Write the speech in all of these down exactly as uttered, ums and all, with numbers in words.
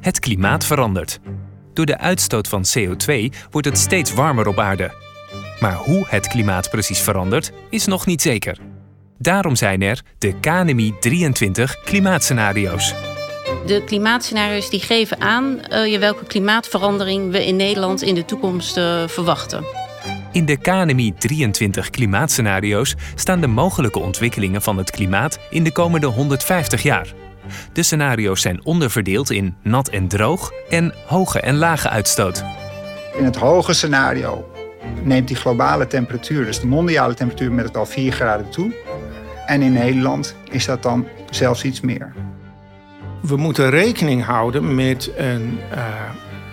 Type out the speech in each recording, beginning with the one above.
Het klimaat verandert. Door de uitstoot van C O twee wordt het steeds warmer op aarde. Maar hoe het klimaat precies verandert, is nog niet zeker. Daarom zijn er de K N M I drieëntwintig klimaatscenario's. De klimaatscenario's die geven aan uh, welke klimaatverandering we in Nederland in de toekomst uh, verwachten. In de K N M I drieëntwintig klimaatscenario's staan de mogelijke ontwikkelingen van het klimaat in de komende honderdvijftig jaar. De scenario's zijn onderverdeeld in nat en droog en hoge en lage uitstoot. In het hoge scenario neemt die globale temperatuur, dus de mondiale temperatuur, met het al vier graden toe. En in Nederland is dat dan zelfs iets meer. We moeten rekening houden met een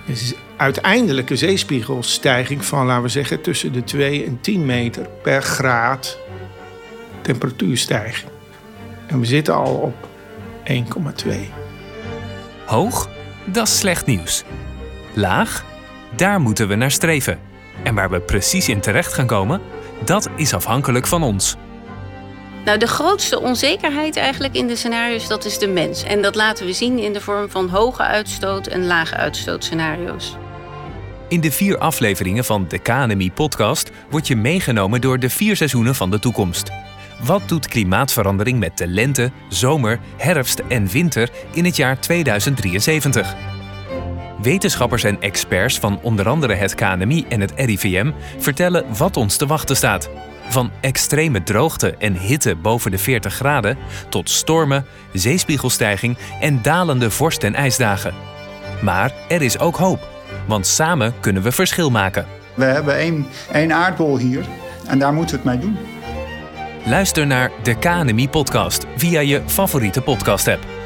uh, uiteindelijke zeespiegelstijging van, laten we zeggen, tussen de twee en tien meter per graad temperatuurstijging. En we zitten al op één komma twee. Hoog? Dat is slecht nieuws. Laag? Daar moeten we naar streven. En waar we precies in terecht gaan komen, dat is afhankelijk van ons. Nou, de grootste onzekerheid eigenlijk in de scenario's, dat is de mens. En dat laten we zien in de vorm van hoge uitstoot en lage uitstootscenario's. In de vier afleveringen van de K N M I-podcast word je meegenomen door de vier seizoenen van de toekomst. Wat doet klimaatverandering met de lente, zomer, herfst en winter in het jaar tweeduizend drieënzeventig? Wetenschappers en experts van onder andere het K N M I en het R I V M vertellen wat ons te wachten staat. Van extreme droogte en hitte boven de veertig graden tot stormen, zeespiegelstijging en dalende vorst- en ijsdagen. Maar er is ook hoop, want samen kunnen we verschil maken. We hebben één, één aardbol hier en daar moeten we het mee doen. Luister naar de K N M I-podcast via je favoriete podcast-app.